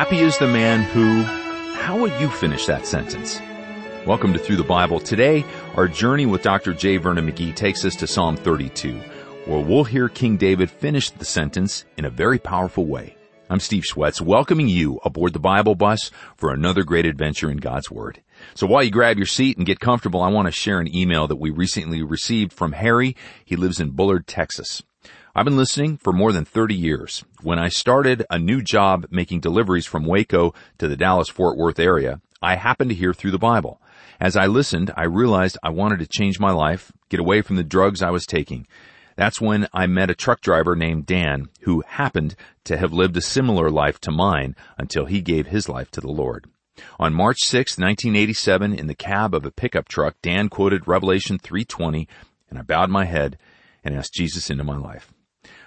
Happy is the man who... How would you finish that sentence? Welcome to Through the Bible. Today, our journey with Dr. J. Vernon McGee takes us to Psalm 32, where we'll hear King David finish the sentence in a very powerful way. I'm Steve Schwetz, welcoming you aboard the Bible Bus for another great adventure in God's Word. So while you grab your seat and get comfortable, I want to share an email that we recently received from Harry. He lives in Bullard, Texas. I've been listening for more than 30 years. When I started a new job making deliveries from Waco to the Dallas-Fort Worth area, I happened to hear Through the Bible. As I listened, I realized I wanted to change my life, get away from the drugs I was taking. That's when I met a truck driver named Dan who happened to have lived a similar life to mine until he gave his life to the Lord. On March 6, 1987, in the cab of a pickup truck, Dan quoted Revelation 3:20, and I bowed my head and asked Jesus into my life.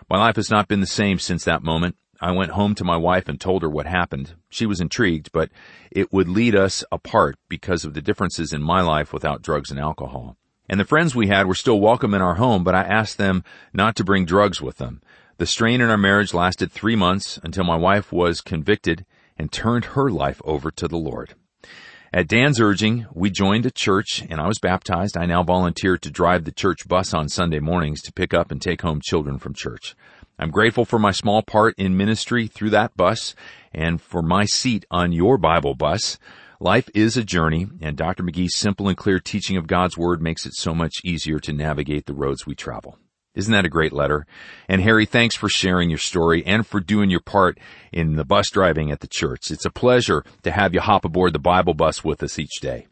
My life has not been the same since that moment. I went home to my wife and told her what happened. She was intrigued, but it would lead us apart because of the differences in my life without drugs and alcohol. And the friends we had were still welcome in our home, but I asked them not to bring drugs with them. The strain in our marriage lasted 3 months until my wife was convicted and turned her life over to the Lord. At Dan's urging, we joined a church, and I was baptized. I now volunteer to drive the church bus on Sunday mornings to pick up and take home children from church. I'm grateful for my small part in ministry through that bus and for my seat on your Bible bus. Life is a journey, and Dr. McGee's simple and clear teaching of God's Word makes it so much easier to navigate the roads we travel. Isn't that a great letter? And Harry, thanks for sharing your story and for doing your part in the bus driving at the church. It's a pleasure to have you hop aboard the Bible bus with us each day.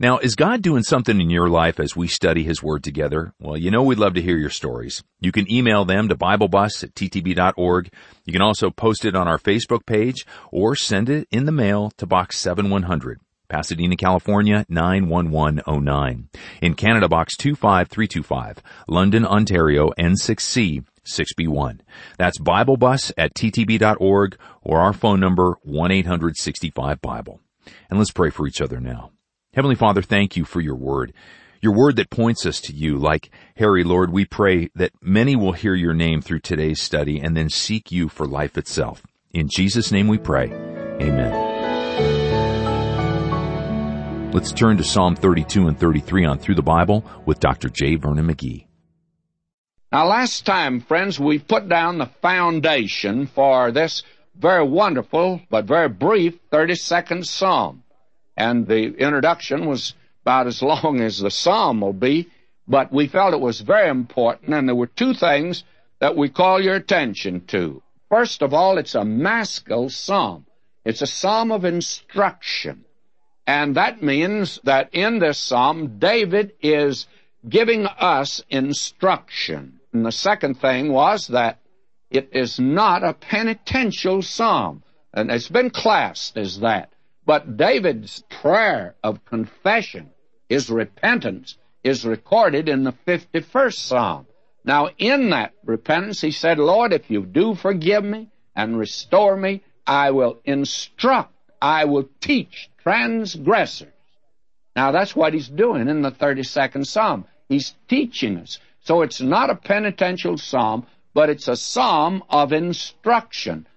Now, is God doing something in your life as we study His Word together? Well, you know we'd love to hear your stories. You can email them to BibleBus@ttb.org. You can also post it on our Facebook page or send it in the mail to Box 7100, Pasadena, California, 91109. In Canada, Box 25325, London, Ontario, N6C 6B1. That's BibleBus@ttb.org or our phone number 1-800-65-BIBLE. And let's pray for each other now. Heavenly Father, thank you for your word that points us to you. Like Harry, Lord, we pray that many will hear your name through today's study and then seek you for life itself. In Jesus' name we pray. Amen. Let's turn to Psalm 32 and 33 on Through the Bible with Dr. J. Vernon McGee. Now, last time, friends, we put down the foundation for this very wonderful but very brief 32nd Psalm. And the introduction was about as long as the psalm will be, but we felt it was very important, and there were two things that we call your attention to. First of all, it's a maskil psalm. It's a psalm of instruction, and that means that in this psalm, David is giving us instruction. And the second thing was that it is not a penitential psalm, and it's been classed as that. But David's prayer of confession, his repentance, is recorded in the 51st Psalm. Now, in that repentance, he said, Lord, if you do forgive me and restore me, I will instruct, I will teach transgressors. Now, that's what he's doing in the 32nd Psalm. He's teaching us. So it's not a penitential psalm, but it's a psalm of instruction.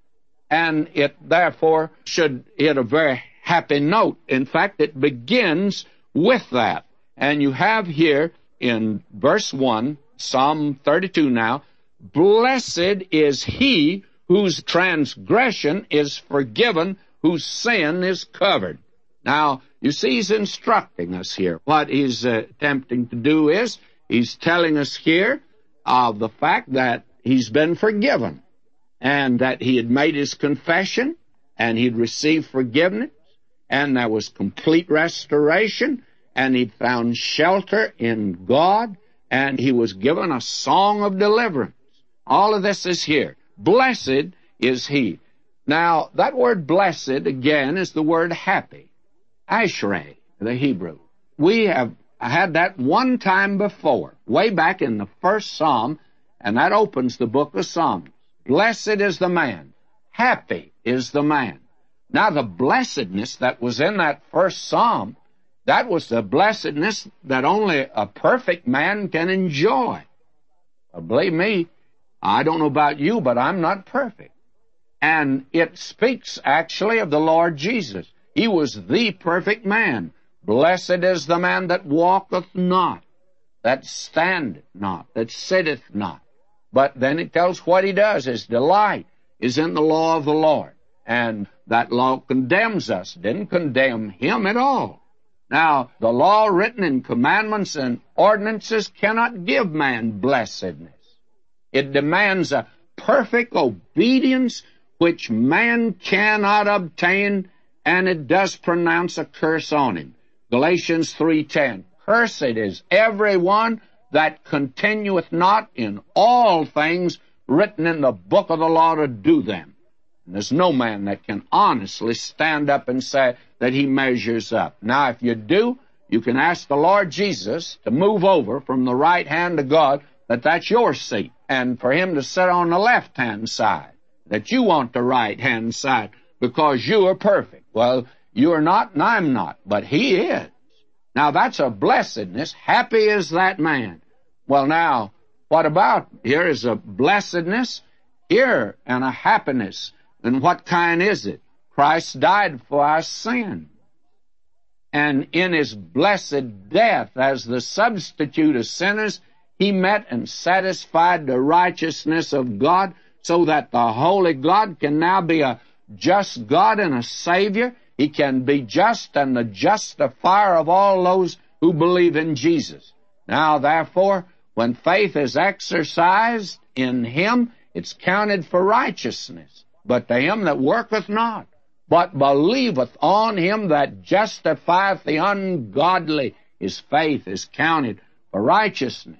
And it, therefore, should hit a very happy note. In fact, it begins with that. And you have here in verse 1, Psalm 32 now, Blessed is he whose transgression is forgiven, whose sin is covered. Now, you see, he's instructing us here. What he's attempting to do is, he's telling us here of the fact that he's been forgiven and that he had made his confession and he'd received forgiveness. And there was complete restoration, and he found shelter in God, and he was given a song of deliverance. All of this is here. Blessed is he. Now, that word blessed, again, is the word happy. Ashrei, the Hebrew. We have had that one time before, way back in the first Psalm, and that opens the book of Psalms. Blessed is the man. Happy is the man. Now, the blessedness that was in that first psalm, that was the blessedness that only a perfect man can enjoy. Believe me, I don't know about you, but I'm not perfect. And it speaks actually of the Lord Jesus. He was the perfect man. Blessed is the man that walketh not, that standeth not, that sitteth not. But then it tells what he does. His delight is in the law of the Lord. And that law condemns us. Didn't condemn him at all. Now, the law written in commandments and ordinances cannot give man blessedness. It demands a perfect obedience which man cannot obtain, and it does pronounce a curse on him. Galatians 3:10, cursed is everyone that continueth not in all things written in the book of the law to do them. And there's no man that can honestly stand up and say that he measures up. Now, if you do, you can ask the Lord Jesus to move over from the right hand of God, that that's your seat, and for him to sit on the left-hand side, that you want the right-hand side because you are perfect. Well, you are not and I'm not, but he is. Now, that's a blessedness. Happy is that man. Well, now, what about? Here is a blessedness here and a happiness. And what kind is it? Christ died for our sin. And in his blessed death as the substitute of sinners, he met and satisfied the righteousness of God so that the holy God can now be a just God and a Savior. He can be just and the justifier of all those who believe in Jesus. Now, therefore, when faith is exercised in him, it's counted for righteousness. But to him that worketh not, but believeth on him that justifieth the ungodly, his faith is counted for righteousness.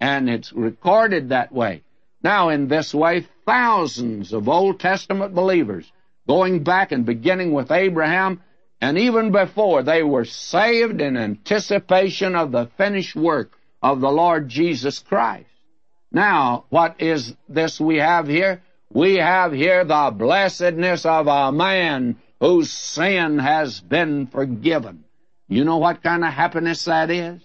And it's recorded that way. Now, in this way, thousands of Old Testament believers, going back and beginning with Abraham, and even before, they were saved in anticipation of the finished work of the Lord Jesus Christ. Now, what is this we have here? We have here the blessedness of a man whose sin has been forgiven. You know what kind of happiness that is?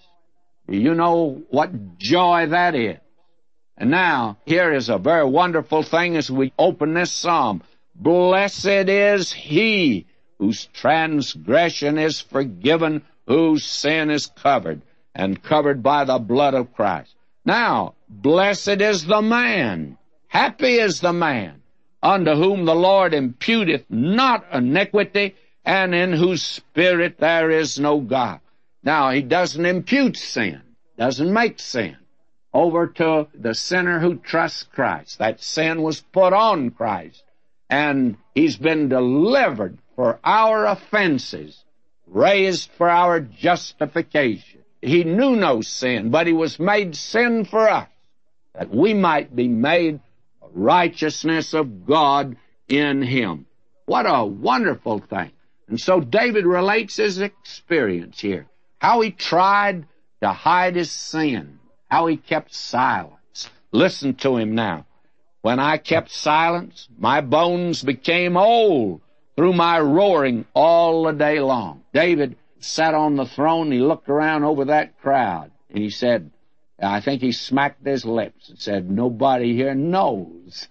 You know what joy that is. And now, here is a very wonderful thing as we open this psalm. Blessed is he whose transgression is forgiven, whose sin is covered, and covered by the blood of Christ. Now, blessed is the man, happy is the man, unto whom the Lord imputeth not iniquity, and in whose spirit there is no guile. Now, he doesn't impute sin, doesn't make sin, over to the sinner who trusts Christ. That sin was put on Christ, and he's been delivered for our offenses, raised for our justification. He knew no sin, but he was made sin for us, that we might be made the righteousness of God in him. What a wonderful thing. And so David relates his experience here. How he tried to hide his sin, how he kept silence. Listen to him now. When I kept silence, my bones became old through my roaring all the day long. David sat on the throne, he looked around over that crowd, and he said, I think he smacked his lips and said, nobody here knows.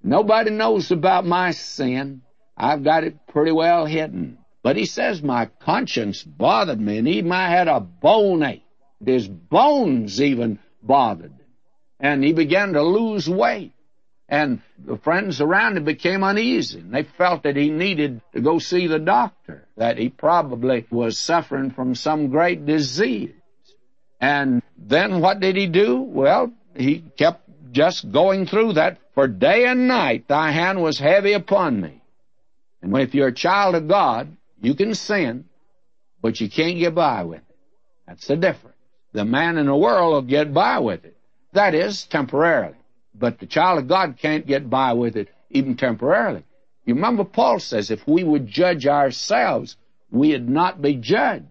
Nobody knows about my sin. I've got it pretty well hidden. But he says, my conscience bothered me, and even I had a bone ache. His bones even bothered him. And he began to lose weight. And the friends around him became uneasy, and they felt that he needed to go see the doctor, that he probably was suffering from some great disease. And then what did he do? Well, he kept just going through that. For day and night thy hand was heavy upon me. And if you're a child of God, you can sin, but you can't get by with it. That's the difference. The man in the world will get by with it. That is, temporarily. But the child of God can't get by with it even temporarily. You remember Paul says, if we would judge ourselves, we would not be judged.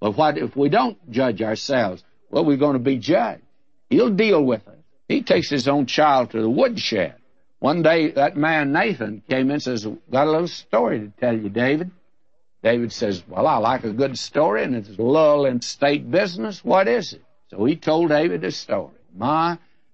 But what if we don't judge ourselves? Well, we're going to be judged. He'll deal with us. He takes his own child to the woodshed. One day, that man Nathan came in and says, got a little story to tell you, David. David says, well, I like a good story, and it's a lull in state business. What is it? So he told David the story.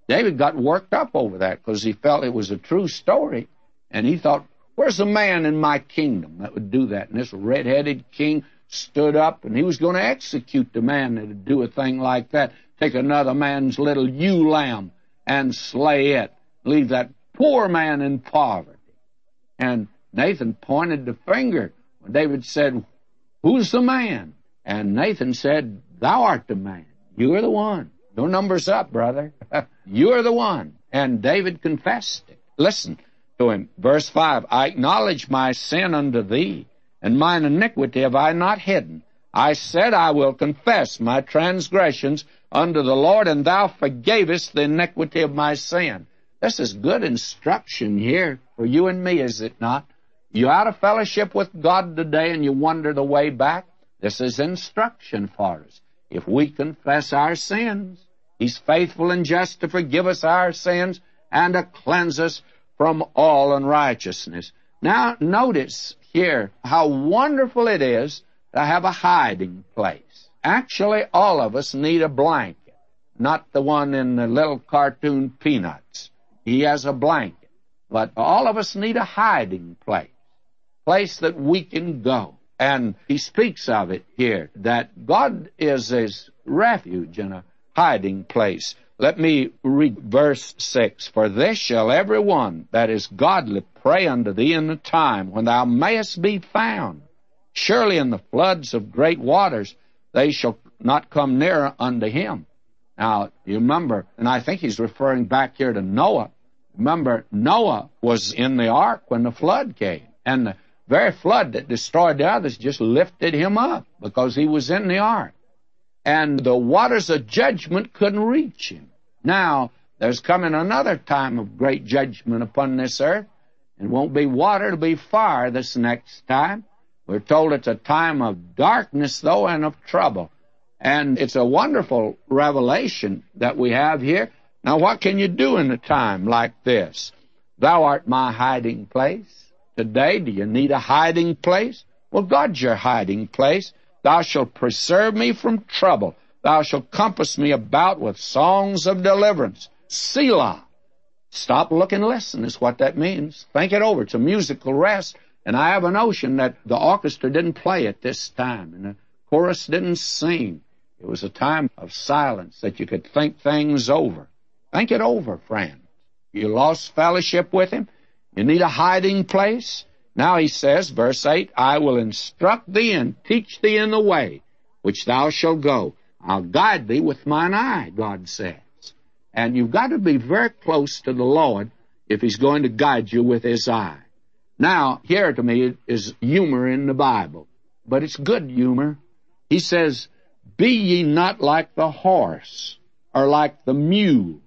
David got worked up over that because he felt it was a true story. And he thought, where's the man in my kingdom that would do that? And this red-headed king stood up, and he was going to execute the man that would do a thing like that, take another man's little ewe lamb and slay it, leave that poor man in poverty. And Nathan pointed the finger. David said, who's the man? And Nathan said, thou art the man. You are the one. No numbers up, brother. You are the one. And David confessed it. Listen to him. Verse 5, I acknowledge my sin unto thee, and mine iniquity have I not hidden. I said, I will confess my transgressions unto the Lord, and thou forgavest the iniquity of my sin. This is good instruction here for you and me, is it not? You're out of fellowship with God today, and you wonder the way back. This is instruction for us. If we confess our sins, He's faithful and just to forgive us our sins and to cleanse us from all unrighteousness. Now, notice here how wonderful it is to have a hiding place. Actually, all of us need a blanket, not the one in the little cartoon Peanuts. He has a blanket. But all of us need a hiding place, place that we can go. And he speaks of it here, that God is his refuge and a hiding place. Let me read verse 6. For this shall every one that is godly pray unto thee in the time when thou mayest be found. Surely in the floods of great waters they shall not come near unto him. Now, you remember, and I think he's referring back here to Noah. Remember, Noah was in the ark when the flood came, and the very flood that destroyed the others just lifted him up because he was in the ark. And the waters of judgment couldn't reach him. Now, there's coming another time of great judgment upon this earth. It won't be water, it'll be fire this next time. We're told it's a time of darkness, though, and of trouble. And it's a wonderful revelation that we have here. Now, what can you do in a time like this? Thou art my hiding place. Today, do you need a hiding place? Well, God's your hiding place. Thou shalt preserve me from trouble. Thou shalt compass me about with songs of deliverance. Selah. Stop, look, and listen is what that means. Think it over. It's a musical rest. And I have a notion that the orchestra didn't play at this time, and the chorus didn't sing. It was a time of silence that you could think things over. Think it over, friend. You lost fellowship with him. You need a hiding place? Now he says, verse 8, I will instruct thee and teach thee in the way which thou shalt go. I'll guide thee with mine eye, God says. And you've got to be very close to the Lord if he's going to guide you with his eye. Now, here to me is humor in the Bible, but it's good humor. He says, be ye not like the horse or like the mule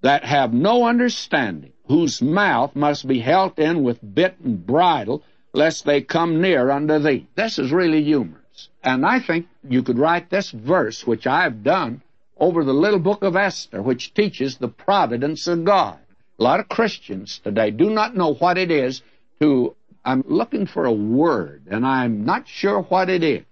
that have no understanding, whose mouth must be held in with bit and bridle, lest they come near unto thee. This is really humorous. And I think you could write this verse, which I've done, over the little book of Esther, which teaches the providence of God. A lot of Christians today do not know what it is to... I'm looking for a word, and I'm not sure what it is.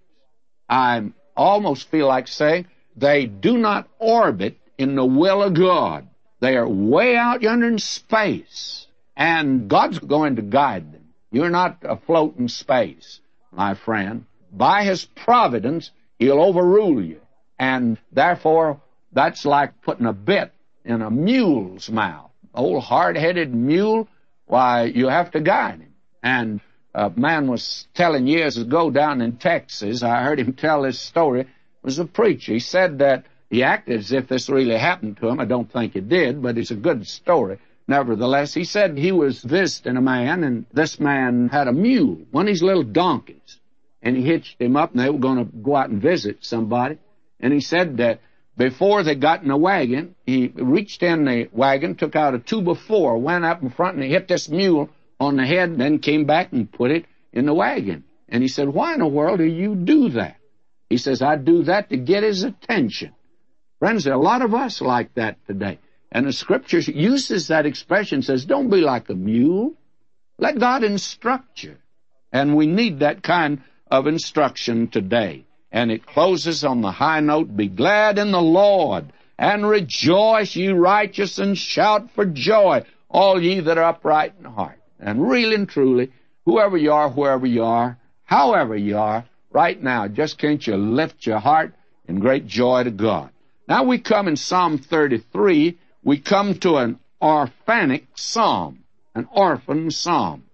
I almost feel like saying they do not orbit in the will of God. They are way out yonder in space, and God's going to guide them. You're not afloat in space, my friend. By his providence, he'll overrule you, and therefore, that's like putting a bit in a mule's mouth. Old hard-headed mule, why, you have to guide him. And a man was telling years ago down in Texas, I heard him tell this story, it was a preacher. He said that he acted as if this really happened to him. I don't think it did, but it's a good story. Nevertheless, he said he was visiting a man, and this man had a mule, one of these little donkeys, and he hitched him up, and they were going to go out and visit somebody. And he said that before they got in the wagon, he reached in the wagon, took out a 2x4, went up in front, and he hit this mule on the head, and then came back and put it in the wagon. And he said, why in the world do you do that? He says, I do that to get his attention. Friends, there are a lot of us like that today. And the Scripture uses that expression, says, don't be like a mule. Let God instruct you. And we need that kind of instruction today. And it closes on the high note, be glad in the Lord, and rejoice, ye righteous, and shout for joy, all ye that are upright in heart. And really and truly, whoever you are, wherever you are, however you are, right now, just can't you lift your heart in great joy to God? Now we come in Psalm 33, we come to an orphanic psalm, an orphan psalm.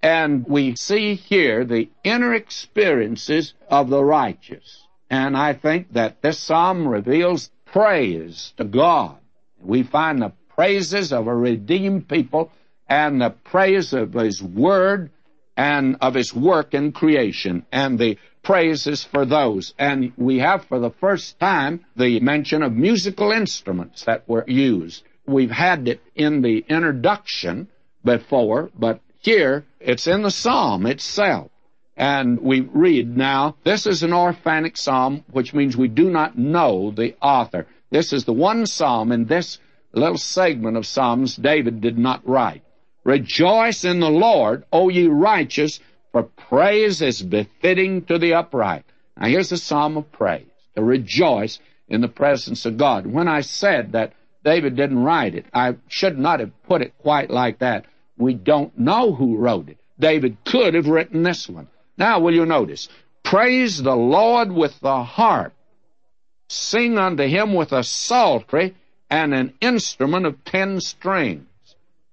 And we see here the inner experiences of the righteous. And I think that this psalm reveals praise to God. We find the praises of a redeemed people and the praise of His Word and of His work in creation and the praises for those. And we have for the first time the mention of musical instruments that were used. We've had it in the introduction before, but here, it's in the psalm itself. And we read now, this is an orphanic psalm, which means we do not know the author. This is the one psalm in this little segment of Psalms David did not write. Rejoice in the Lord, O ye righteous, for praise is befitting to the upright. Now, here's the psalm of praise, to rejoice in the presence of God. When I said that David didn't write it, I should not have put it quite like that. We don't know who wrote it. David could have written this one. Now, will you notice? Praise the Lord with the harp. Sing unto him with a psaltery and an instrument of 10 strings.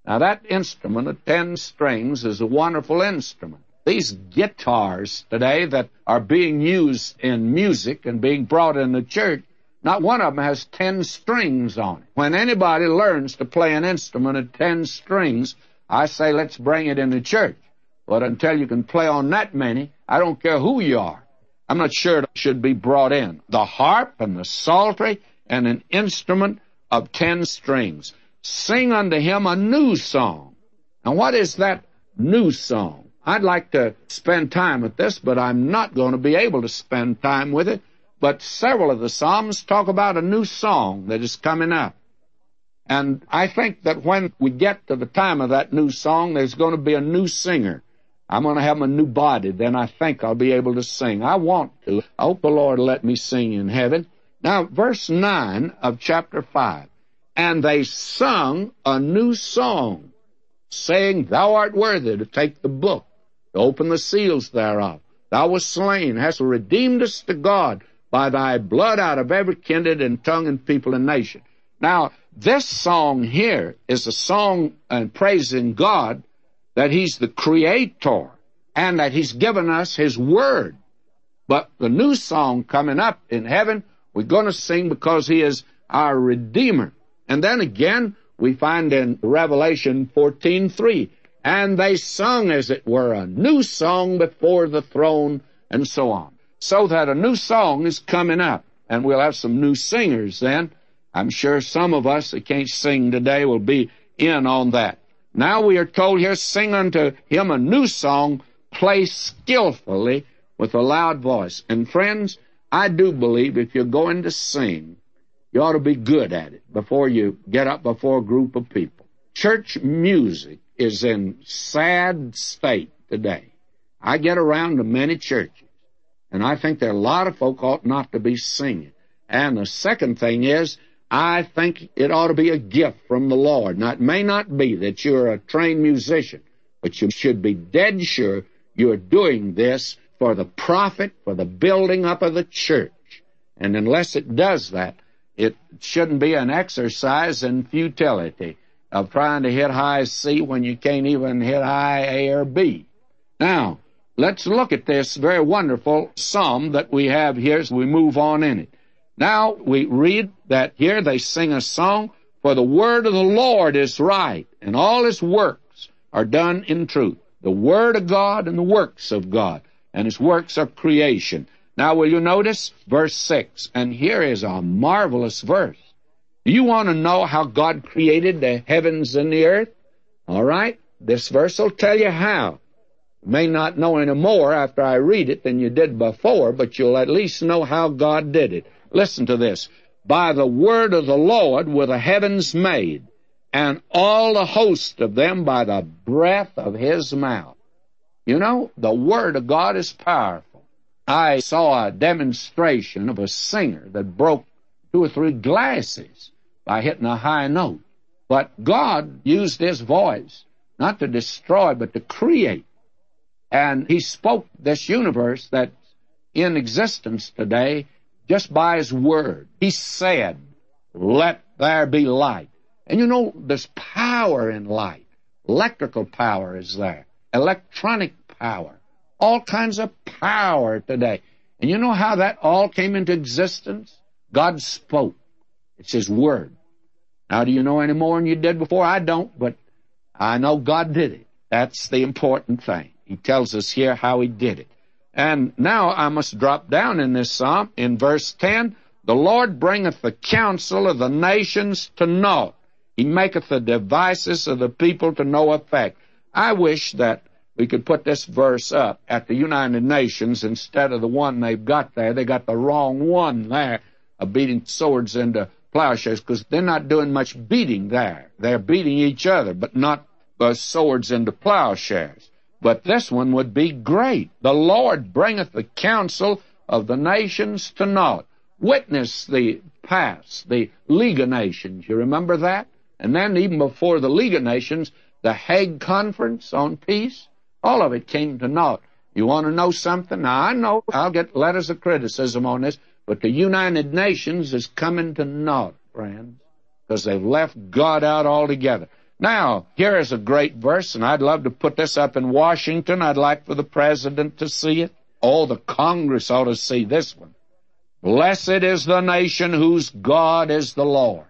Now, that instrument of 10 strings is a wonderful instrument. These guitars today that are being used in music and being brought in the church, not one of them has 10 strings on it. When anybody learns to play an instrument of 10 strings, I say, let's bring it into church. But until you can play on that many, I don't care who you are, I'm not sure it should be brought in. The harp and the psaltery and an instrument of 10 strings. Sing unto him a new song. Now, what is that new song? I'd like to spend time with this, but I'm not going to be able to spend time with it. But several of the Psalms talk about a new song that is coming up. And I think that when we get to the time of that new song, there's going to be a new singer. I'm going to have a new body. Then I think I'll be able to sing. I want to. I hope the Lord will let me sing in heaven. Now, verse 9 of chapter 5. And they sung a new song, saying, Thou art worthy to take the book, to open the seals thereof. Thou wast slain, hast redeemed us to God by thy blood out of every kindred and tongue and people and nation. Now, this song here is a song and praising God that He's the Creator and that He's given us His Word. But the new song coming up in heaven, we're going to sing because He is our Redeemer. And then again, we find in Revelation 14:3, and they sung, as it were, a new song before the throne, and so on. So that a new song is coming up, and we'll have some new singers then. I'm sure some of us that can't sing today will be in on that. Now we are told here, sing unto him a new song, play skillfully with a loud voice. And friends, I do believe if you're going to sing, you ought to be good at it before you get up before a group of people. Church music is in sad state today. I get around to many churches, and I think that a lot of folk ought not to be singing. And the second thing is, I think it ought to be a gift from the Lord. Now, it may not be that you're a trained musician, but you should be dead sure you're doing this for the profit, for the building up of the church. And unless it does that, it shouldn't be an exercise in futility of trying to hit high C when you can't even hit high A or B. Now, let's look at this very wonderful psalm that we have here as we move on in it. Now we read that here they sing a song, for the word of the Lord is right, and all his works are done in truth. The word of God and the works of God, and his works are creation. Now will you notice verse 6, and here is a marvelous verse. Do you want to know how God created the heavens and the earth? All right, this verse will tell you how. You may not know any more after I read it than you did before, but you'll at least know how God did it. Listen to this. By the word of the Lord were the heavens made, and all the host of them by the breath of his mouth. You know, the word of God is powerful. I saw a demonstration of a singer that broke 2 or 3 glasses by hitting a high note. But God used his voice. not to destroy, but to create. And he spoke this universe that's in existence today just by his word. He said, let there be light. And you know, there's power in light. Electrical power is there. Electronic power. All kinds of power today. And you know how that all came into existence? God spoke. It's his word. Now, do you know any more than you did before? I don't, but I know God did it. That's the important thing. He tells us here how he did it. And now I must drop down in this psalm in verse 10. The Lord bringeth the counsel of the nations to naught. He maketh the devices of the people to no effect. I wish that we could put this verse up at the United Nations instead of the one they've got there. They got the wrong one there of beating swords into plowshares, because they're not doing much beating there. They're beating each other, but not swords into plowshares. But this one would be great. The Lord bringeth the counsel of the nations to naught. Witness the past, the League of Nations. You remember that? And then even before the League of Nations, the Hague Conference on Peace, all of it came to naught. You want to know something? Now, I know I'll get letters of criticism on this, but the United Nations is coming to naught, friends, because they've left God out altogether. Now, here is a great verse, and I'd love to put this up in Washington. I'd like for the president to see it. Oh, the Congress ought to see this one. Blessed is the nation whose God is the Lord.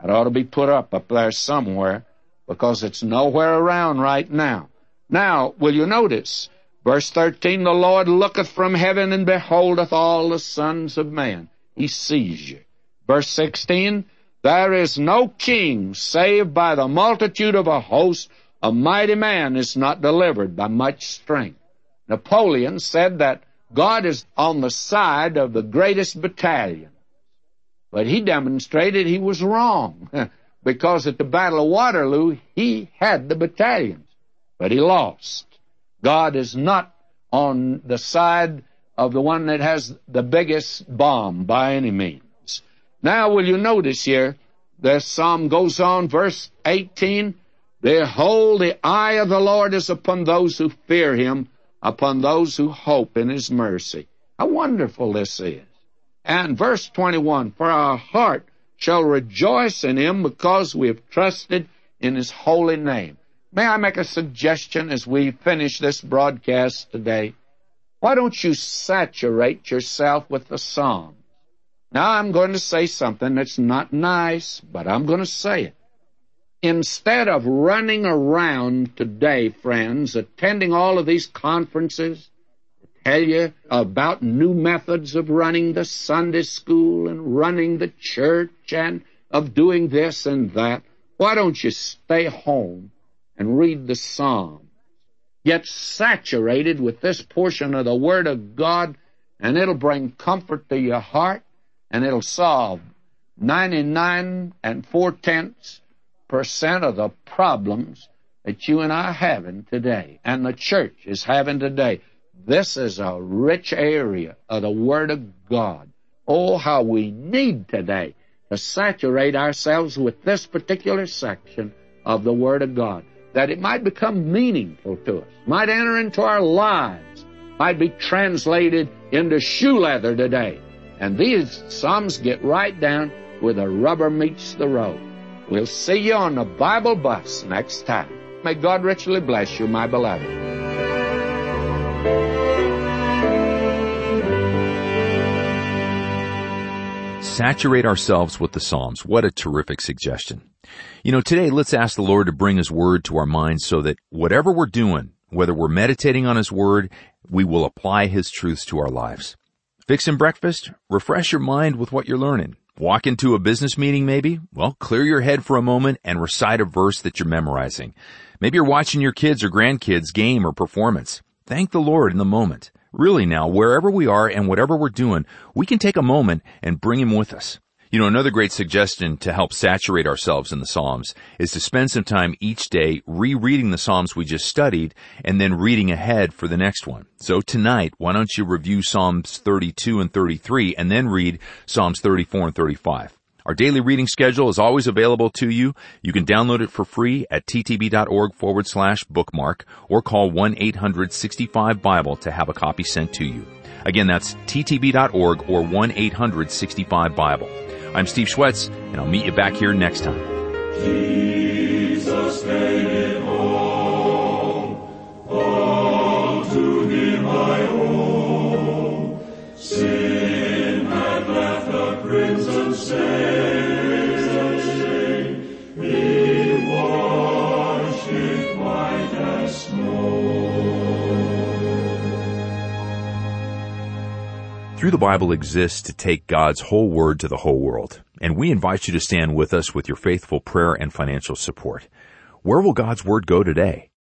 That ought to be put up there somewhere, because it's nowhere around right now. Now, will you notice, verse 13, the Lord looketh from heaven and beholdeth all the sons of man. He sees you. Verse 16, there is no king save by the multitude of a host. A mighty man is not delivered by much strength. Napoleon said that God is on the side of the greatest battalion. But he demonstrated he was wrong, because at the Battle of Waterloo, he had the battalions, but he lost. God is not on the side of the one that has the biggest bomb by any means. Now, will you notice here, the psalm goes on, verse 18, behold, the eye of the Lord is upon those who fear him, upon those who hope in his mercy. How wonderful this is. And verse 21, for our heart shall rejoice in him because we have trusted in his holy name. May I make a suggestion as we finish this broadcast today? Why don't you saturate yourself with the psalm? Now, I'm going to say something that's not nice, but I'm going to say it. Instead of running around today, friends, attending all of these conferences, tell you about new methods of running the Sunday school and running the church and of doing this and that, why don't you stay home and read the Psalms? Get saturated with this portion of the Word of God, and it'll bring comfort to your heart, and it'll solve 99.4% of the problems that you and I are having today, and the church is having today. This is a rich area of the Word of God. Oh, how we need today to saturate ourselves with this particular section of the Word of God, that it might become meaningful to us, might enter into our lives, might be translated into shoe leather today. And these psalms get right down where the rubber meets the road. We'll see you on the Bible Bus next time. May God richly bless you, my beloved. Saturate ourselves with the Psalms. What a terrific suggestion. You know, today let's ask the Lord to bring His Word to our minds so that whatever we're doing, whether we're meditating on His Word, we will apply His truths to our lives. Fixing breakfast? Refresh your mind with what you're learning. Walk into a business meeting maybe? Well, clear your head for a moment and recite a verse that you're memorizing. Maybe you're watching your kids' or grandkids' game or performance. Thank the Lord in the moment. Really now, wherever we are and whatever we're doing, we can take a moment and bring Him with us. You know, another great suggestion to help saturate ourselves in the Psalms is to spend some time each day rereading the Psalms we just studied and then reading ahead for the next one. So tonight, why don't you review Psalms 32 and 33 and then read Psalms 34 and 35. Our daily reading schedule is always available to you. You can download it for free at ttb.org/bookmark or call 1-800-65-BIBLE to have a copy sent to you. Again, that's ttb.org or 1-800-65-BIBLE. I'm Steve Schwetz, and I'll meet you back here next time. Jesus made it all to Him I owe. Sin had left the prison shame, He washed it white as snow. Through the Bible exists to take God's whole word to the whole world. And we invite you to stand with us with your faithful prayer and financial support. Where will God's Word go today?